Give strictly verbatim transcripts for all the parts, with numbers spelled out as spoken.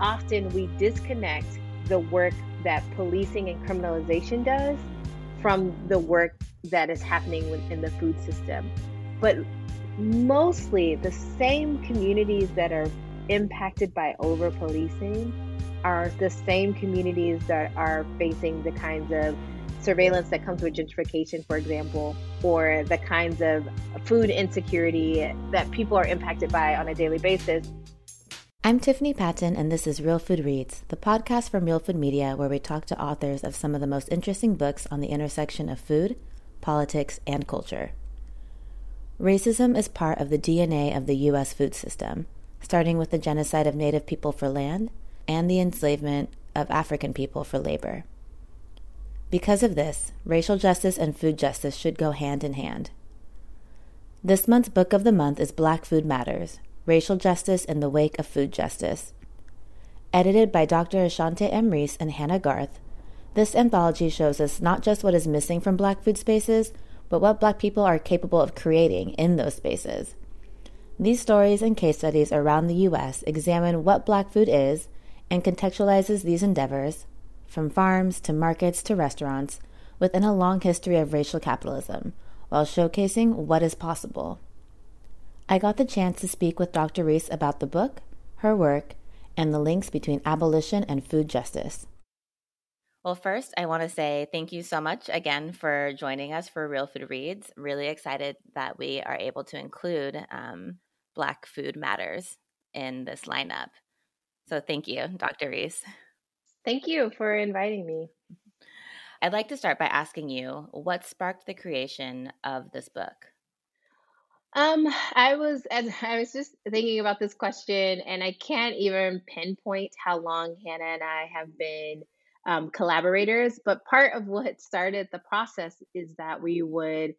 often we disconnect the work that policing and criminalization does from the work that is happening within the food system. But mostly the same communities that are impacted by over-policing are the same communities that are facing the kinds of surveillance that comes with gentrification, for example, or the kinds of food insecurity that people are impacted by on a daily basis. I'm Tiffany Patton, and this is Real Food Reads, the podcast from Real Food Media, where we talk to authors of some of the most interesting books on the intersection of food, politics, and culture. Racism is part of the D N A of the U S food system, starting with the genocide of Native people for land and the enslavement of African people for labor. Because of this, racial justice and food justice should go hand in hand. This month's book of the month is Black Food Matters, Racial Justice in the Wake of Food Justice. Edited by Doctor Ashante M. Reese and Hannah Garth, this anthology shows us not just what is missing from Black food spaces, but what Black people are capable of creating in those spaces. These stories and case studies around the U S examine what Black food is and contextualizes these endeavors, from farms to markets to restaurants, within a long history of racial capitalism, while showcasing what is possible. I got the chance to speak with Doctor Reese about the book, her work, and the links between abolition and food justice. Well, first, I want to say thank you so much again for joining us for Real Food Reads. Really excited that we are able to include um, Black Food Matters in this lineup. So thank you, Doctor Reese. Thank you for inviting me. I'd like to start by asking you, what sparked the creation of this book? Um, I was as I was just thinking about this question, and I can't even pinpoint how long Hannah and I have been um, collaborators. But part of what started the process is that we would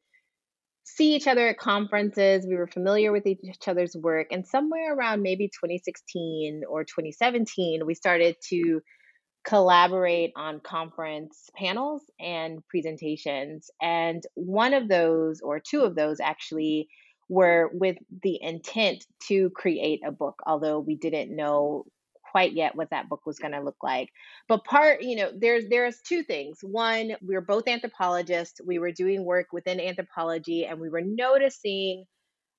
see each other at conferences. We were familiar with each other's work, and somewhere around maybe twenty sixteen or twenty seventeen, we started to collaborate on conference panels and presentations. And one of those, or two of those, actually, were with the intent to create a book, although we didn't know quite yet what that book was going to look like. But part, you know, there's there's two things. One, we were both anthropologists. We were doing work within anthropology, and we were noticing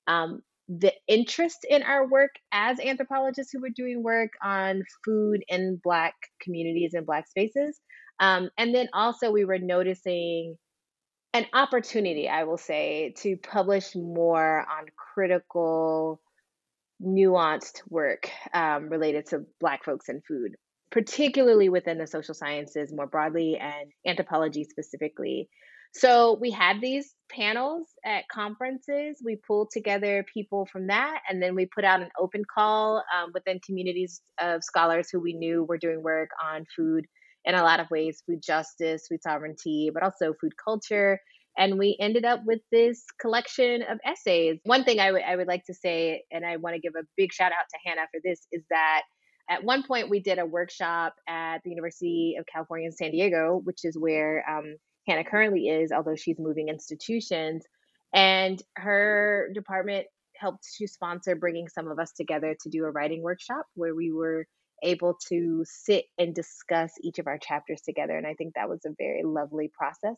um, the interest in our work as anthropologists who were doing work on food in Black communities and Black spaces. Um, and then also we were noticing an opportunity, I will say, to publish more on critical, nuanced work um, related to Black folks and food, particularly within the social sciences more broadly and anthropology specifically. So we had these panels at conferences. We pulled together people from that, and then we put out an open call um, within communities of scholars who we knew were doing work on food in a lot of ways, food justice, food sovereignty, but also food culture. And we ended up with this collection of essays. One thing I would I would like to say, and I want to give a big shout out to Hannah for this, is that at one point we did a workshop at the University of California, San Diego, which is where um, Hannah currently is, although she's moving institutions. And her department helped to sponsor bringing some of us together to do a writing workshop where we were able to sit and discuss each of our chapters together. And I think that was a very lovely process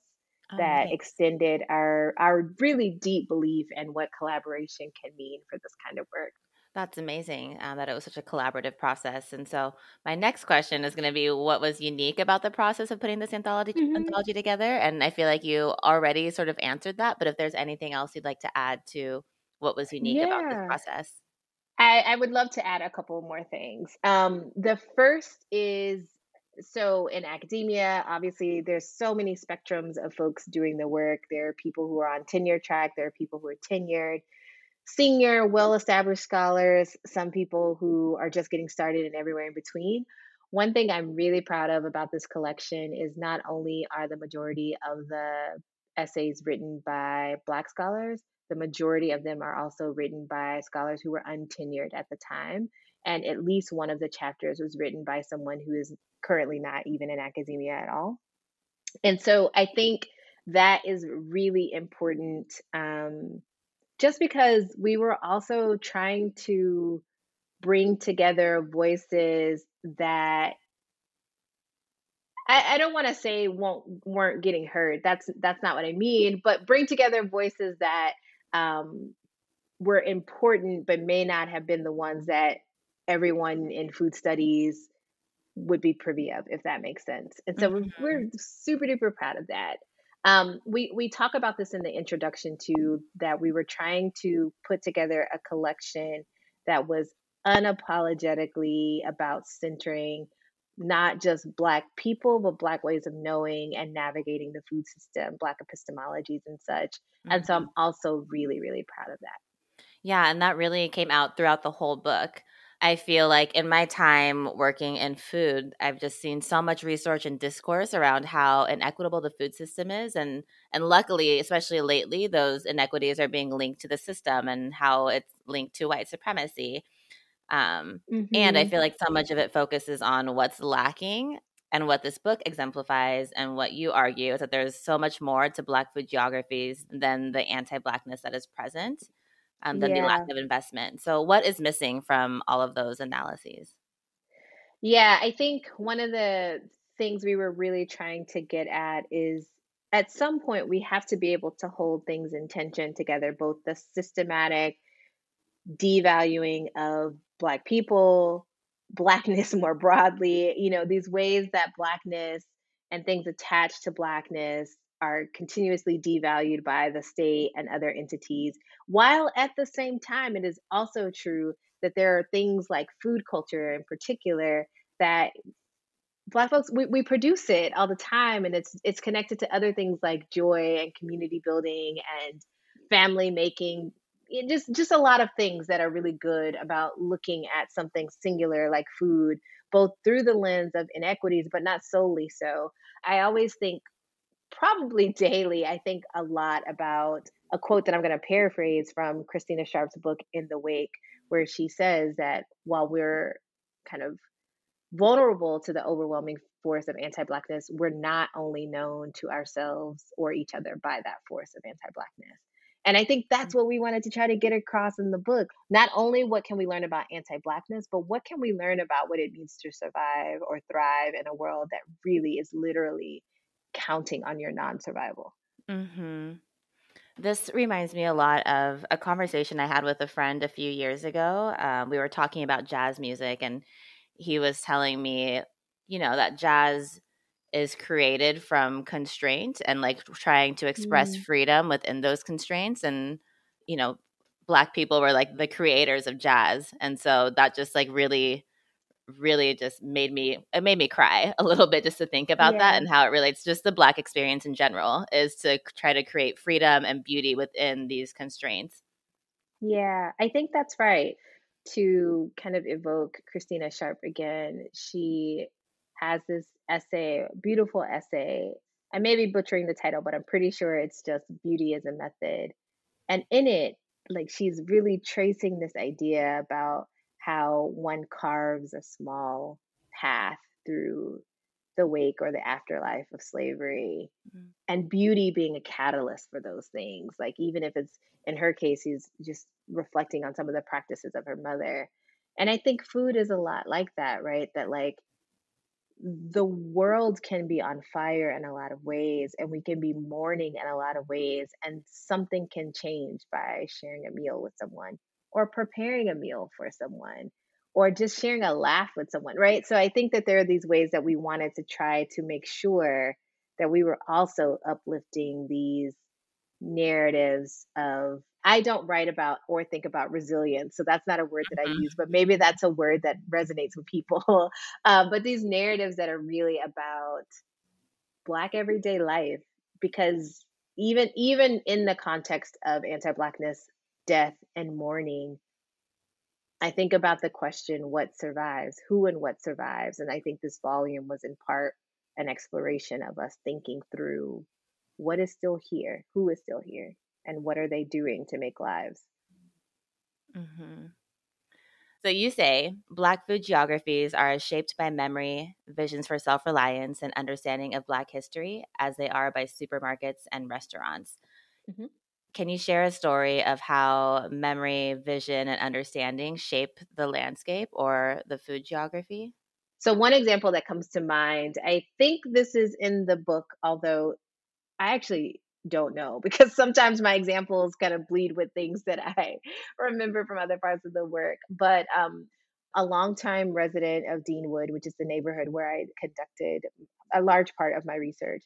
oh, that nice. extended our our really deep belief in what collaboration can mean for this kind of work. That's amazing uh, that it was such a collaborative process. And so my next question is going to be, what was unique about the process of putting this anthology, mm-hmm. anthology together? And I feel like you already sort of answered that, but if there's anything else you'd like to add to what was unique yeah. about this process. I, I would love to add a couple more things. Um, the first is, so in academia, obviously, there's so many spectrums of folks doing the work. There are people who are on tenure track. There are people who are tenured, senior, well-established scholars, some people who are just getting started, and everywhere in between. One thing I'm really proud of about this collection is not only are the majority of the essays written by Black scholars, the majority of them are also written by scholars who were untenured at the time. And at least one of the chapters was written by someone who is currently not even in academia at all. And so I think that is really important um, just because we were also trying to bring together voices that I, I don't want to say won't weren't getting heard. That's that's not what I mean. But bring together voices that um, were important, but may not have been the ones that everyone in food studies would be privy of, if that makes sense. And so mm-hmm. we're, we're super duper proud of that. Um, we we talk about this in the introduction too, that we were trying to put together a collection that was unapologetically about centering not just Black people, but Black ways of knowing and navigating the food system, Black epistemologies and such. Mm-hmm. And so I'm also really, really proud of that. Yeah, and that really came out throughout the whole book. I feel like in my time working in food, I've just seen so much research and discourse around how inequitable the food system is. And and luckily, especially lately, those inequities are being linked to the system and how it's linked to white supremacy. Um, mm-hmm. And I feel like so much of it focuses on what's lacking, and what this book exemplifies and what you argue is that there's so much more to Black food geographies than the anti-Blackness that is present. Um, than yeah. the lack of investment. So what is missing from all of those analyses? Yeah, I think one of the things we were really trying to get at is at some point we have to be able to hold things in tension together, both the systematic devaluing of Black people, Blackness more broadly, you know, these ways that Blackness and things attached to Blackness are continuously devalued by the state and other entities, while at the same time, it is also true that there are things like food culture in particular that Black folks, we, we produce it all the time, and it's it's connected to other things like joy and community building and family making, it just, just a lot of things that are really good about looking at something singular like food, both through the lens of inequities, but not solely so. I always think probably daily, I think a lot about a quote that I'm going to paraphrase from Christina Sharpe's book, In the Wake, where she says that while we're kind of vulnerable to the overwhelming force of anti-Blackness, we're not only known to ourselves or each other by that force of anti-Blackness. And I think that's what we wanted to try to get across in the book. Not only what can we learn about anti-Blackness, but what can we learn about what it means to survive or thrive in a world that really is literally counting on your non-survival. Mm-hmm. This reminds me a lot of a conversation I had with a friend a few years ago. Um, we were talking about jazz music, and he was telling me, you know, that jazz is created from constraint and like trying to express mm. freedom within those constraints. And, you know, Black people were like the creators of jazz. And so that just like really really just made me, it made me cry a little bit just to think about yeah. that and how it relates just the Black experience in general is to try to create freedom and beauty within these constraints. Yeah, I think that's right. To kind of evoke Christina Sharpe again, she has this essay, beautiful essay. I may be butchering the title, but I'm pretty sure it's just Beauty as a Method. And in it, like she's really tracing this idea about how one carves a small path through the wake or the afterlife of slavery mm-hmm. and beauty being a catalyst for those things. Like even if it's in her case, she's just reflecting on some of the practices of her mother. And I think food is a lot like that, right? That like the world can be on fire in a lot of ways and we can be mourning in a lot of ways, and something can change by sharing a meal with someone, or preparing a meal for someone, or just sharing a laugh with someone, right? So I think that there are these ways that we wanted to try to make sure that we were also uplifting these narratives of, I don't write about or think about resilience, so that's not a word that I use, but maybe that's a word that resonates with people. Uh, but these narratives that are really about Black everyday life, because even, even in the context of anti-Blackness, death and mourning, I think about the question, what survives, who and what survives? And I think this volume was in part an exploration of us thinking through what is still here, who is still here, and what are they doing to make lives? Mm-hmm. So you say Black food geographies are shaped by memory, visions for self-reliance, and understanding of Black history as they are by supermarkets and restaurants. Mm-hmm. Can you share a story of how memory, vision, and understanding shape the landscape or the food geography? So one example that comes to mind, I think this is in the book, although I actually don't know, because sometimes my examples kind of bleed with things that I remember from other parts of the work. But um, a longtime resident of Deanwood, which is the neighborhood where I conducted a large part of my research,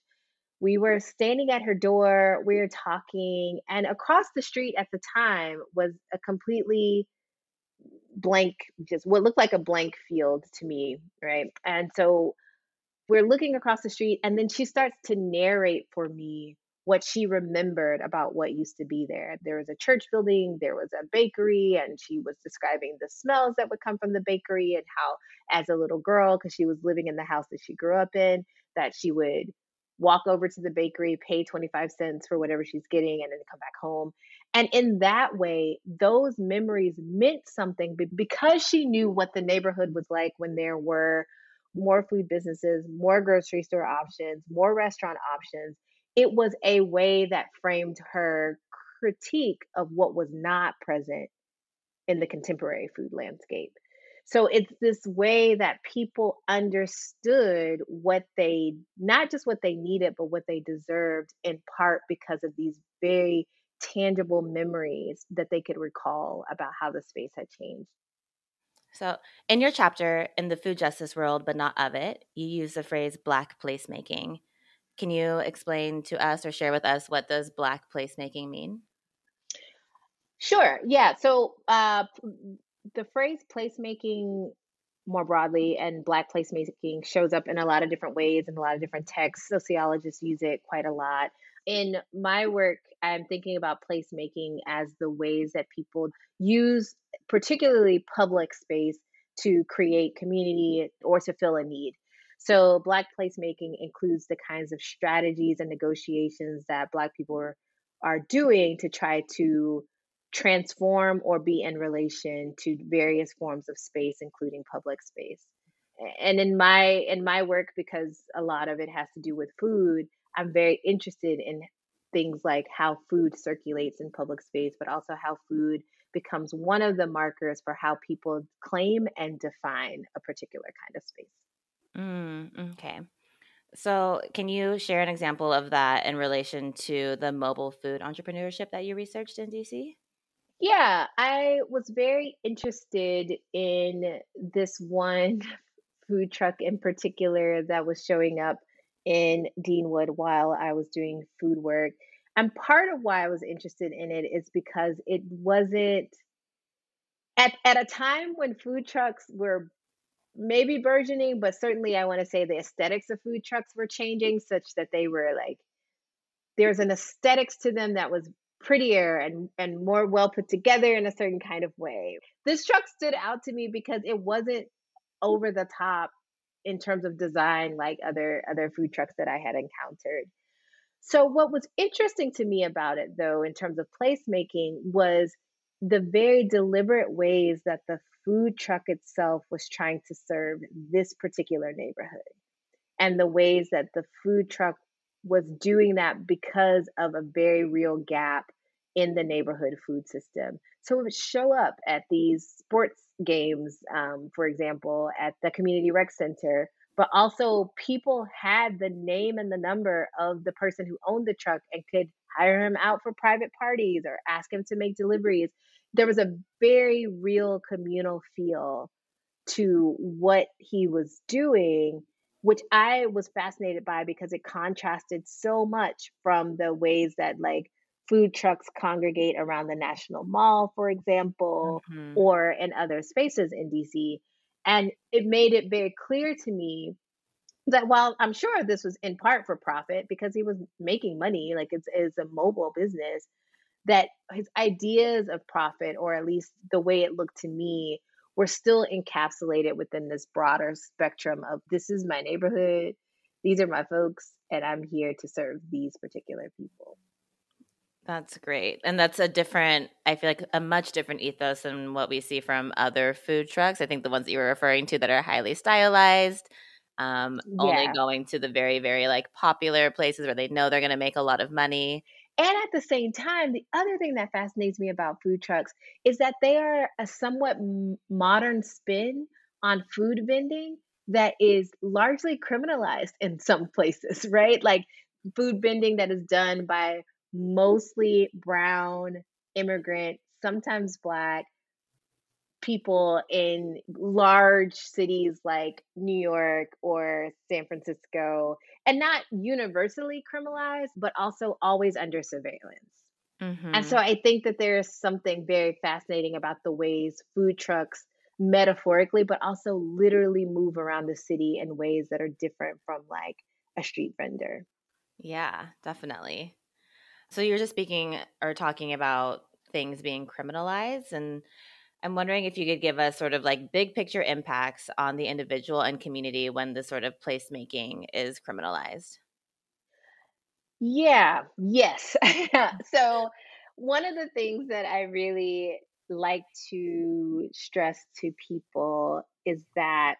we were standing at her door, we were talking, and across the street at the time was a completely blank, just what looked like a blank field to me, right? And so we're looking across the street, and then she starts to narrate for me what she remembered about what used to be there. There was a church building, there was a bakery, and she was describing the smells that would come from the bakery and how, as a little girl, because she was living in the house that she grew up in, that she would walk over to the bakery, pay twenty-five cents for whatever she's getting, and then come back home. And in that way, those memories meant something because she knew what the neighborhood was like when there were more food businesses, more grocery store options, more restaurant options. It was a way that framed her critique of what was not present in the contemporary food landscape. So it's this way that people understood what they, not just what they needed, but what they deserved, in part because of these very tangible memories that they could recall about how the space had changed. So in your chapter, In the Food Justice World, But Not of It, you use the phrase Black placemaking. Can you explain to us or share with us, what does Black placemaking mean? Sure. Yeah. So uh, the phrase placemaking more broadly and Black placemaking shows up in a lot of different ways in a lot of different texts. Sociologists use it quite a lot. In my work, I'm thinking about placemaking as the ways that people use particularly public space to create community or to fill a need. So Black placemaking includes the kinds of strategies and negotiations that Black people are, are doing to try to transform or be in relation to various forms of space, including public space. And in my in my work, because a lot of it has to do with food, I'm very interested in things like how food circulates in public space, but also how food becomes one of the markers for how people claim and define a particular kind of space. Mm, okay. So can you share an example of that in relation to the mobile food entrepreneurship that you researched in D C? Yeah, I was very interested in this one food truck in particular that was showing up in Deanwood while I was doing food work. And part of why I was interested in it is because it wasn't at, at a time when food trucks were maybe burgeoning, but certainly I want to say the aesthetics of food trucks were changing such that they were like, there's an aesthetics to them that was prettier and, and more well put together in a certain kind of way. This truck stood out to me because it wasn't over the top in terms of design like other, other food trucks that I had encountered. So what was interesting to me about it, though, in terms of placemaking, was the very deliberate ways that the food truck itself was trying to serve this particular neighborhood, and the ways that the food truck was doing that because of a very real gap in the neighborhood food system. So it would show up at these sports games, um, for example, at the community rec center, but also people had the name and the number of the person who owned the truck and could hire him out for private parties or ask him to make deliveries. There was a very real communal feel to what he was doing, which I was fascinated by because it contrasted so much from the ways that like food trucks congregate around the National Mall, for example, mm-hmm. or in other spaces in D C. And it made it very clear to me that while I'm sure this was in part for profit because he was making money, like it's, it's a mobile business, that his ideas of profit, or at least the way it looked to me, were still encapsulated within this broader spectrum of this is my neighborhood, these are my folks, and I'm here to serve these particular people. That's great. And that's a different, I feel like a much different ethos than what we see from other food trucks. I think the ones that you were referring to that are highly stylized, um, yeah. only going to the very, very like popular places where they know they're going to make a lot of money. And at the same time, the other thing that fascinates me about food trucks is that they are a somewhat modern spin on food vending that is largely criminalized in some places, right? Like food vending that is done by mostly brown, immigrant, sometimes Black people in large cities like New York or San Francisco, and not universally criminalized, but also always under surveillance. Mm-hmm. And so I think that there is something very fascinating about the ways food trucks metaphorically, but also literally move around the city in ways that are different from like a street vendor. Yeah, definitely. So you're just speaking or talking about things being criminalized, and I'm wondering if you could give us sort of like big picture impacts on the individual and community when this sort of placemaking is criminalized. Yeah, yes. So one of the things that I really like to stress to people is that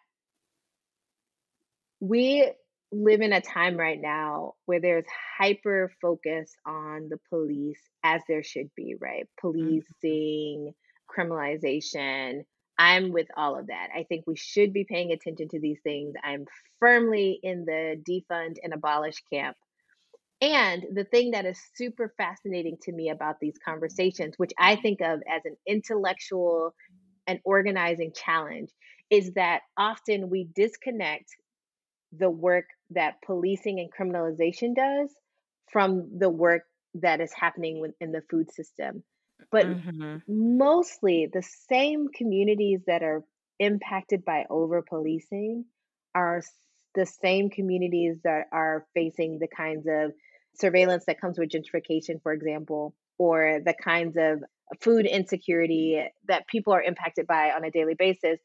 we live in a time right now where there's hyper focus on the police, as there should be, right? Policing, criminalization. I'm with all of that. I think we should be paying attention to these things. I'm firmly in the defund and abolish camp. And the thing that is super fascinating to me about these conversations, which I think of as an intellectual and organizing challenge, is that often we disconnect the work that policing and criminalization does from the work that is happening within the food system. But mm-hmm. mostly the same communities that are impacted by over-policing are the same communities that are facing the kinds of surveillance that comes with gentrification, for example, or the kinds of food insecurity that people are impacted by on a daily basis.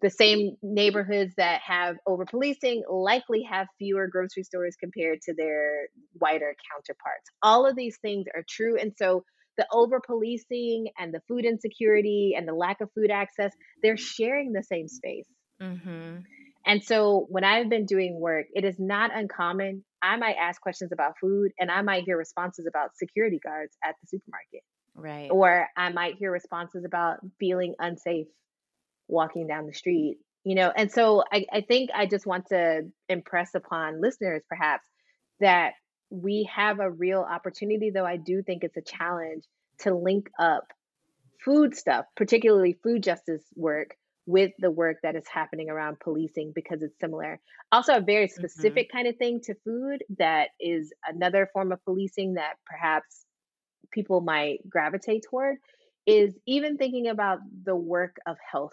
The same neighborhoods that have over-policing likely have fewer grocery stores compared to their whiter counterparts. All of these things are true. And so the over-policing and the food insecurity and the lack of food access, they're sharing the same space. Mm-hmm. And so when I've been doing work, it is not uncommon. I might ask questions about food and I might hear responses about security guards at the supermarket. Right. Or I might hear responses about feeling unsafe walking down the street, you know? And so I, I think I just want to impress upon listeners, perhaps, that we have a real opportunity, though I do think it's a challenge, to link up food stuff, particularly food justice work, with the work that is happening around policing, because it's similar. Also a very specific mm-hmm. kind of thing to food that is another form of policing that perhaps people might gravitate toward is even thinking about the work of health.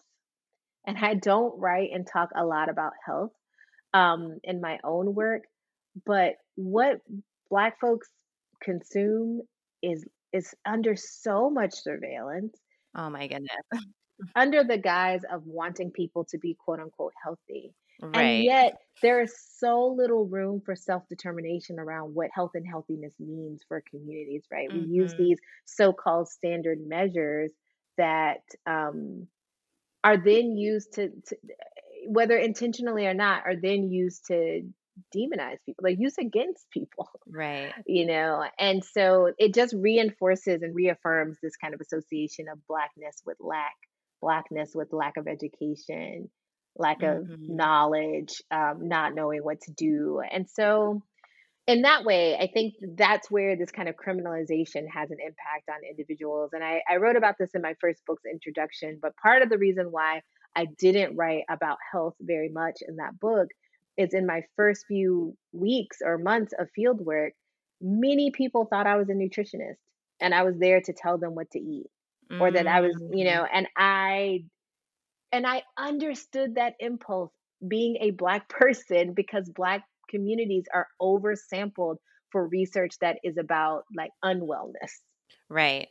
And I don't write and talk a lot about health um, in my own work, but what Black folks consume is is under so much surveillance. Oh my goodness. Under the guise of wanting people to be quote unquote healthy. Right. And yet there is so little room for self-determination around what health and healthiness means for communities, right? Mm-hmm. We use these so-called standard measures that um, are then used to, to, whether intentionally or not, are then used to demonize people, like use against people. Right. You know, and so it just reinforces and reaffirms this kind of association of Blackness with lack, Blackness with lack of education, lack of mm-hmm. knowledge, um, not knowing what to do. And so in that way, I think that's where this kind of criminalization has an impact on individuals. And I, I wrote about this in my first book's introduction, but part of the reason why I didn't write about health very much in that book is in my first few weeks or months of field work, many people thought I was a nutritionist and I was there to tell them what to eat, mm-hmm. or that I was, you know, and I, and I understood that impulse being a Black person, because Black communities are oversampled for research that is about like unwellness. Right.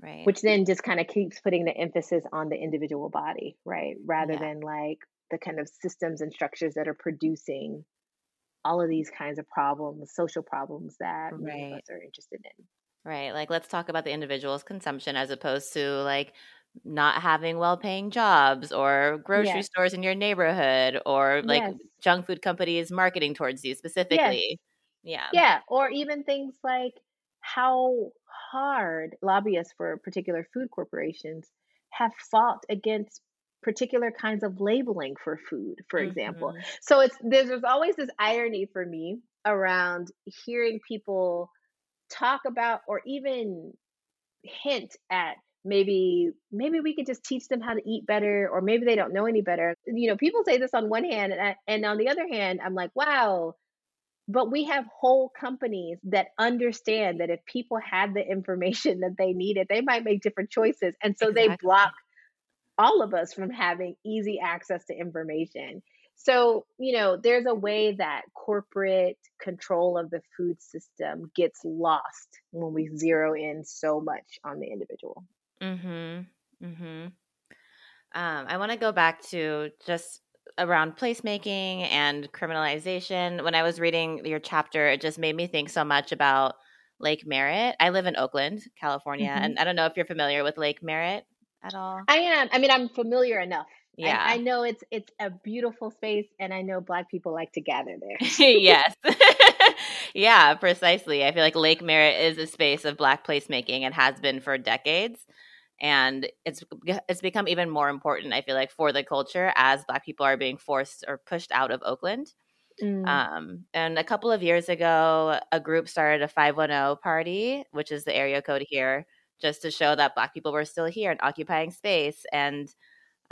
Right. Which then just kind of keeps putting the emphasis on the individual body, right? Rather yeah. than like the kind of systems and structures that are producing all of these kinds of problems, social problems that right. many of us are interested in. Right. Like, let's talk about the individual's consumption as opposed to like not having well-paying jobs or grocery yes. stores in your neighborhood or like yes. junk food companies marketing towards you specifically. Yes. Yeah. Yeah. Or even things like how hard lobbyists for particular food corporations have fought against particular kinds of labeling for food, for mm-hmm. example. So it's there's, there's always this irony for me around hearing people talk about or even hint at maybe maybe we could just teach them how to eat better, or maybe they don't know any better. You know, people say this on one hand, and, I, and on the other hand, I'm like, wow, but we have whole companies that understand that if people had the information that they needed, they might make different choices. And so exactly. they block all of us from having easy access to information. So, you know, there's a way that corporate control of the food system gets lost when we zero in so much on the individual. Mm-hmm. Mm-hmm. Um, I want to go back to just around placemaking and criminalization. When I was reading your chapter, it just made me think so much about Lake Merritt. I live in Oakland, California, mm-hmm. and I don't know if you're familiar with Lake Merritt at all. I am. I mean, I'm familiar enough. Yeah. I, I know it's it's a beautiful space, and I know Black people like to gather there. Yes. Yeah, precisely. I feel like Lake Merritt is a space of Black placemaking and has been for decades. And it's it's become even more important, I feel like, for the culture as Black people are being forced or pushed out of Oakland. Mm. Um, and a couple of years ago, a group started a five one zero party, which is the area code here, just to show that Black people were still here and occupying space. And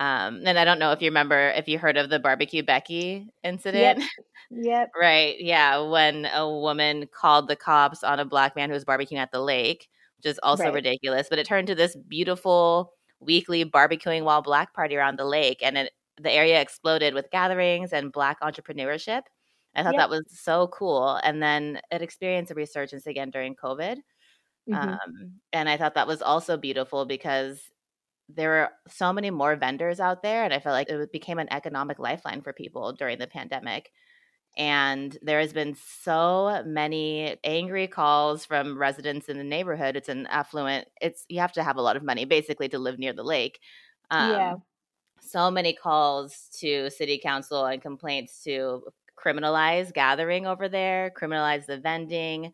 um, and I don't know if you remember, if you heard of the Barbecue Becky incident. Yep. Yep. Right. Yeah. When a woman called the cops on a Black man who was barbecuing at the lake. Which is also right. ridiculous, but it turned to this beautiful weekly barbecuing while Black party around the lake, and it, the area exploded with gatherings and Black entrepreneurship. I thought yep. that was so cool, and then it experienced a resurgence again during COVID, mm-hmm. um, and I thought that was also beautiful because there were so many more vendors out there, and I felt like it became an economic lifeline for people during the pandemic. And there has been so many angry calls from residents in the neighborhood. It's an affluent – it's you have to have a lot of money basically to live near the lake. Um, yeah. So many calls to city council and complaints to criminalize gathering over there, criminalize the vending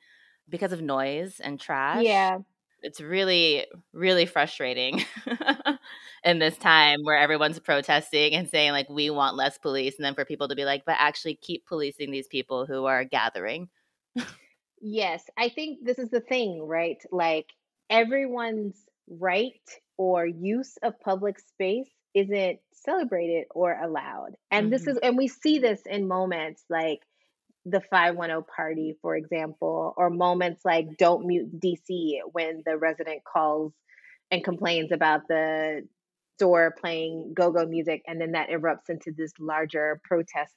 because of noise and trash. Yeah. It's really, really frustrating in this time where everyone's protesting and saying, like, we want less police. And then for people to be like, but actually keep policing these people who are gathering. Yes. I think this is the thing, right? Like, everyone's right or use of public space isn't celebrated or allowed. And mm-hmm. this is, and we see this in moments like the five one zero party, for example, or moments like Don't Mute D C when the resident calls and complains about the store playing go-go music, and then that erupts into this larger protest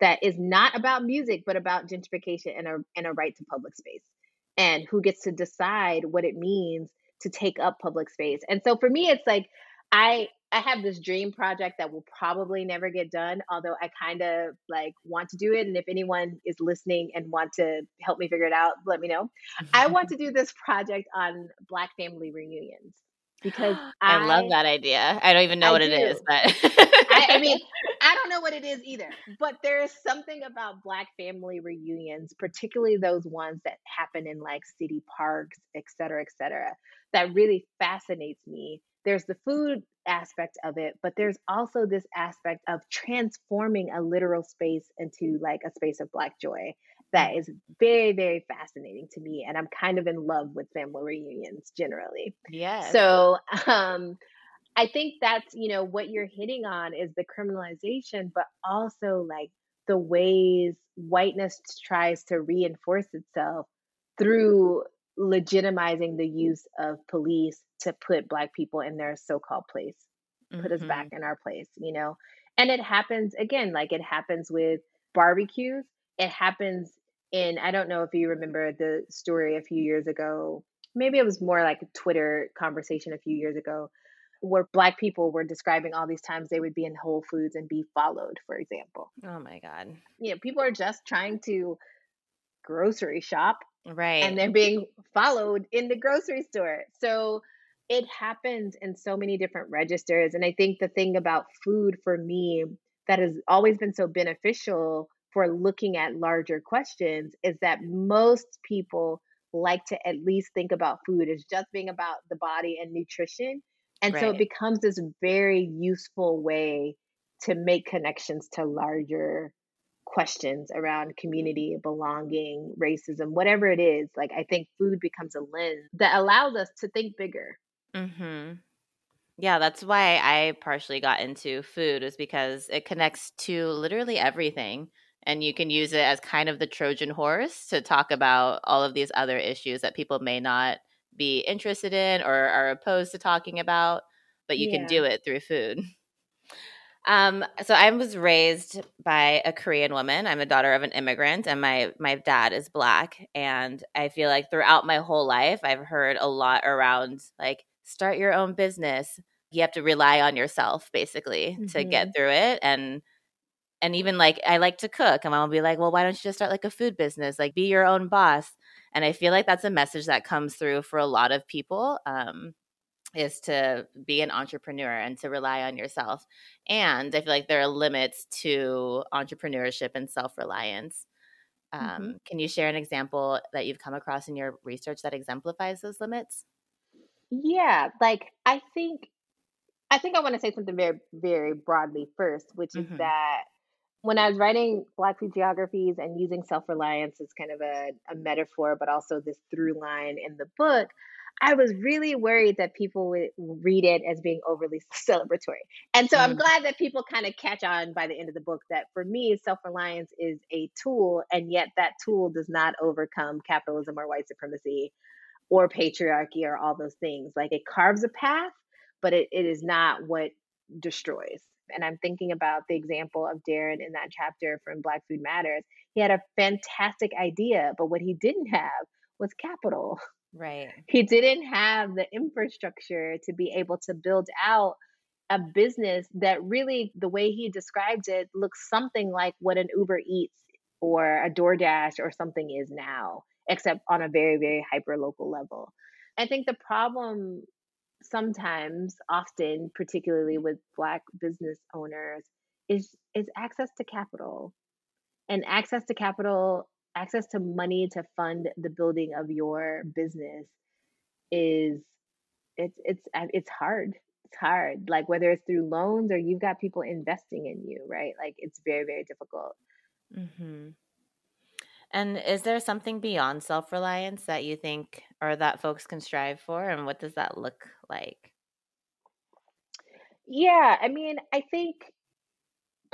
that is not about music, but about gentrification and a, and a right to public space, and who gets to decide what it means to take up public space. And so for me, it's like I I have this dream project that will probably never get done, although I kind of like want to do it. And if anyone is listening and want to help me figure it out, let me know. I want to do this project on Black family reunions because I, I love that idea. I don't even know I what do. it is, but I, I mean, I don't know what it is either, but there is something about Black family reunions, particularly those ones that happen in like city parks, et cetera, et cetera, that really fascinates me. There's the food aspect of it, but there's also this aspect of transforming a literal space into like a space of Black joy that is very, very fascinating to me. And I'm kind of in love with family reunions generally. Yeah. So um, I think that's, you know, what you're hitting on is the criminalization, but also like the ways whiteness tries to reinforce itself through legitimizing the use of police to put Black people in their so-called place, put mm-hmm. us back in our place, you know? And it happens again, like it happens with barbecues. It happens in, I don't know if you remember the story a few years ago, maybe it was more like a Twitter conversation a few years ago, where Black people were describing all these times they would be in Whole Foods and be followed, for example. Oh my God. You know, people are just trying to grocery shop. Right. And they're being followed in the grocery store. So it happens in so many different registers. And I think the thing about food for me that has always been so beneficial for looking at larger questions is that most people like to at least think about food as just being about the body and nutrition. And right. so it becomes this very useful way to make connections to larger questions around community, belonging, racism, whatever it is. Like, I think food becomes a lens that allows us to think bigger. Mm-hmm. Yeah, that's why I partially got into food, is because it connects to literally everything. And you can use it as kind of the Trojan horse to talk about all of these other issues that people may not be interested in or are opposed to talking about, but you yeah. can do it through food. Um, so I was raised by a Korean woman. I'm a daughter of an immigrant, and my my dad is Black. And I feel like throughout my whole life, I've heard a lot around, like, start your own business. You have to rely on yourself, basically, mm-hmm. to get through it. And and even, like, I like to cook. And I'll be like, well, why don't you just start, like, a food business? Like, be your own boss. And I feel like that's a message that comes through for a lot of people. Um is to be an entrepreneur and to rely on yourself. And I feel like there are limits to entrepreneurship and self-reliance. Um, mm-hmm. Can you share an example that you've come across in your research that exemplifies those limits? Yeah, like I think I think I want to say something very, very broadly first, which mm-hmm. is that when I was writing Black Food Geographies and using self-reliance as kind of a, a metaphor, but also this through line in the book, I was really worried that people would read it as being overly celebratory. And so mm. I'm glad that people kind of catch on by the end of the book that for me, self-reliance is a tool, and yet that tool does not overcome capitalism or white supremacy or patriarchy or all those things. Like, it carves a path, but it, it is not what destroys. And I'm thinking about the example of Darren in that chapter from Black Food Matters. He had a fantastic idea, but what he didn't have was capital. Right. He didn't have the infrastructure to be able to build out a business that really, the way he described it, looks something like what an Uber Eats or a DoorDash or something is now, except on a very, very hyper-local level. I think the problem sometimes, often, particularly with Black business owners, is is access to capital. And access to capital access to money to fund the building of your business is it's it's it's hard. It's hard. Like, whether it's through loans or you've got people investing in you, right? Like, it's very, very difficult. Mm-hmm. And is there something beyond self-reliance that you think, or that folks can strive for, and what does that look like? Yeah, I mean, I think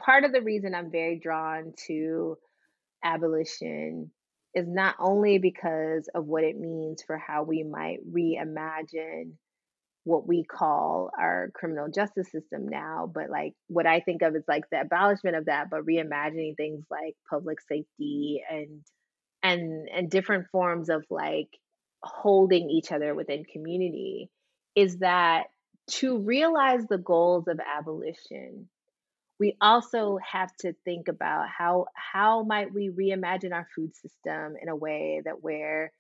part of the reason I'm very drawn to abolition is not only because of what it means for how we might reimagine what we call our criminal justice system now, but like what I think of is like the abolishment of that, but reimagining things like public safety and and and different forms of like holding each other within community, is that to realize the goals of abolition, we also have to think about how how might we reimagine our food system in a way that where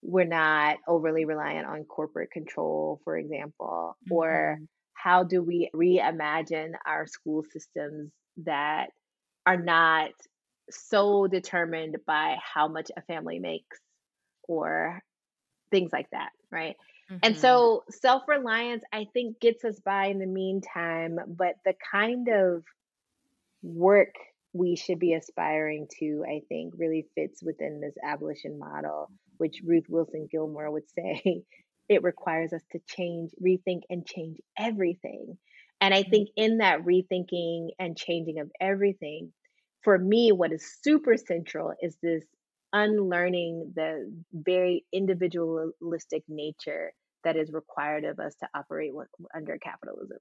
we're not overly reliant on corporate control, for example, mm-hmm. or how do we reimagine our school systems that are not so determined by how much a family makes or things like that, right? Mm-hmm. And so self-reliance, I think, gets us by in the meantime, but the kind of work we should be aspiring to, I think, really fits within this abolition model, which Ruth Wilson Gilmore would say, it requires us to change, rethink, and change everything. And I think in that rethinking and changing of everything, for me, what is super central is this unlearning the very individualistic nature that is required of us to operate under capitalism.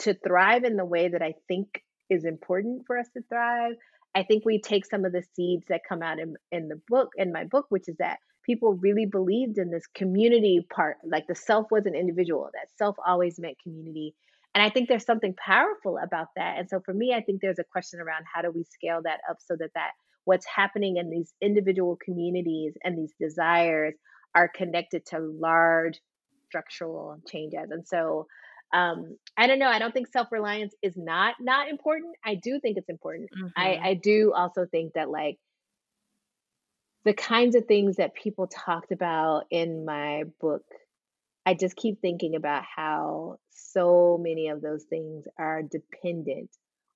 To thrive in the way that I think is important for us to thrive, I think we take some of the seeds that come out in, in the book, in my book, which is that people really believed in this community part, like the self was an individual, that self always meant community. And I think there's something powerful about that. And so for me, I think there's a question around how do we scale that up so that that what's happening in these individual communities and these desires are connected to large structural changes. And so Um, I don't know. I don't think self-reliance is not, not important. I do think it's important. Mm-hmm. I, I do also think that like the kinds of things that people talked about in my book, I just keep thinking about how so many of those things are dependent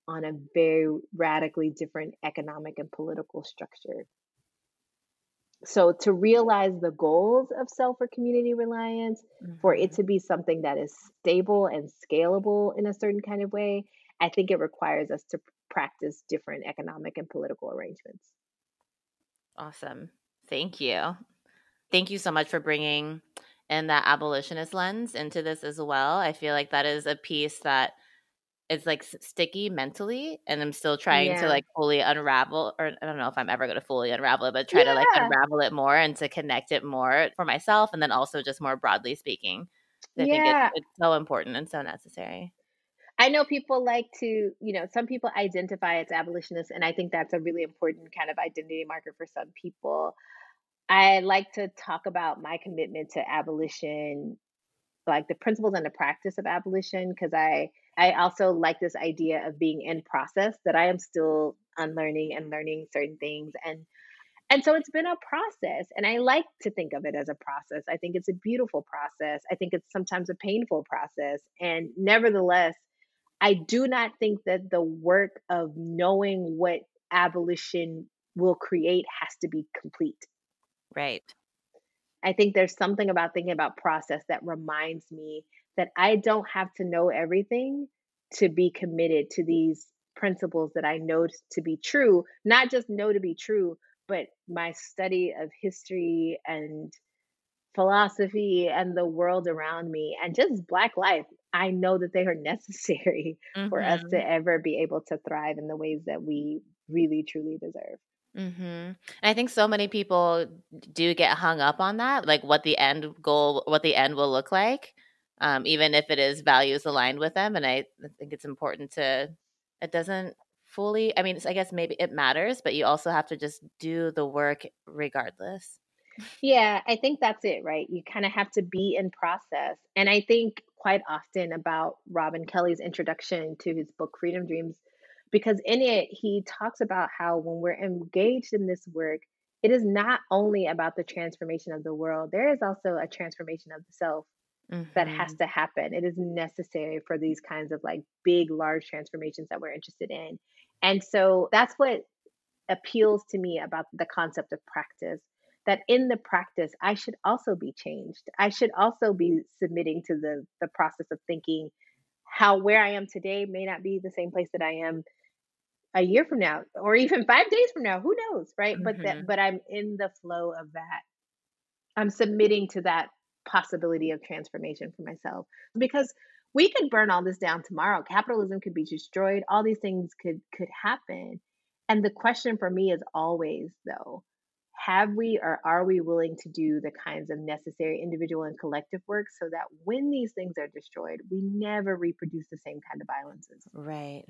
on a very radically different economic and political structure. So to realize the goals of self or community reliance, mm-hmm. for it to be something that is stable and scalable in a certain kind of way, I think it requires us to practice different economic and political arrangements. Awesome. Thank you. Thank you so much for bringing in that abolitionist lens into this as well. I feel like that is a piece that is like sticky mentally, and I'm still trying yeah. to like fully unravel, or I don't know if I'm ever going to fully unravel it, but try yeah. to like unravel it more and to connect it more for myself, and then also just more broadly speaking. I yeah. think it's, it's so important and so necessary. I know people like to, you know, some people identify as abolitionists, and I think that's a really important kind of identity marker for some people. I like to talk about my commitment to abolition, like the principles and the practice of abolition, because I, I also like this idea of being in process, that I am still unlearning and learning certain things. And and so it's been a process, and I like to think of it as a process. I think it's a beautiful process. I think it's sometimes a painful process. And nevertheless, I do not think that the work of knowing what abolition will create has to be complete. Right. I think there's something about thinking about process that reminds me that I don't have to know everything to be committed to these principles that I know to be true, not just know to be true, but my study of history and philosophy and the world around me and just Black life. I know that they are necessary mm-hmm. for us to ever be able to thrive in the ways that we really, truly deserve. Mm-hmm. And I think so many people do get hung up on that, like what the end goal, what the end will look like, um, even if it is values aligned with them. And I think it's important to, it doesn't fully, I mean, I guess maybe it matters, but you also have to just do the work regardless. Yeah, I think that's it, right? You kind of have to be in process. And I think quite often about Robin Kelly's introduction to his book, Freedom Dreams, because in it, he talks about how when we're engaged in this work, it is not only about the transformation of the world, there is also a transformation of the self mm-hmm. that has to happen. It is necessary for these kinds of like big, large transformations that we're interested in. And so that's what appeals to me about the concept of practice. That in the practice, I should also be changed. I should also be submitting to the, the process of thinking how where I am today may not be the same place that I am a year from now, or even five days from now, who knows, right? Mm-hmm. But that, but I'm in the flow of that. I'm submitting to that possibility of transformation for myself, because we could burn all this down tomorrow. Capitalism could be destroyed. All these things could could happen. And the question for me is always though, have we or are we willing to do the kinds of necessary individual and collective work so that when these things are destroyed, we never reproduce the same kind of violences? Right.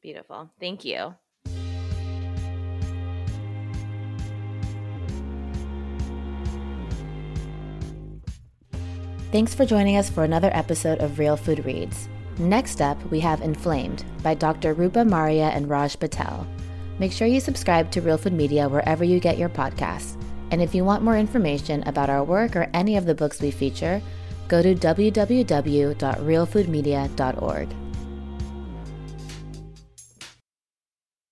Beautiful. Thank you. Thanks for joining us for another episode of Real Food Reads. Next up, we have Inflamed by Doctor Rupa Maria and Raj Patel. Make sure you subscribe to Real Food Media wherever you get your podcasts. And if you want more information about our work or any of the books we feature, go to w w w dot real food media dot org.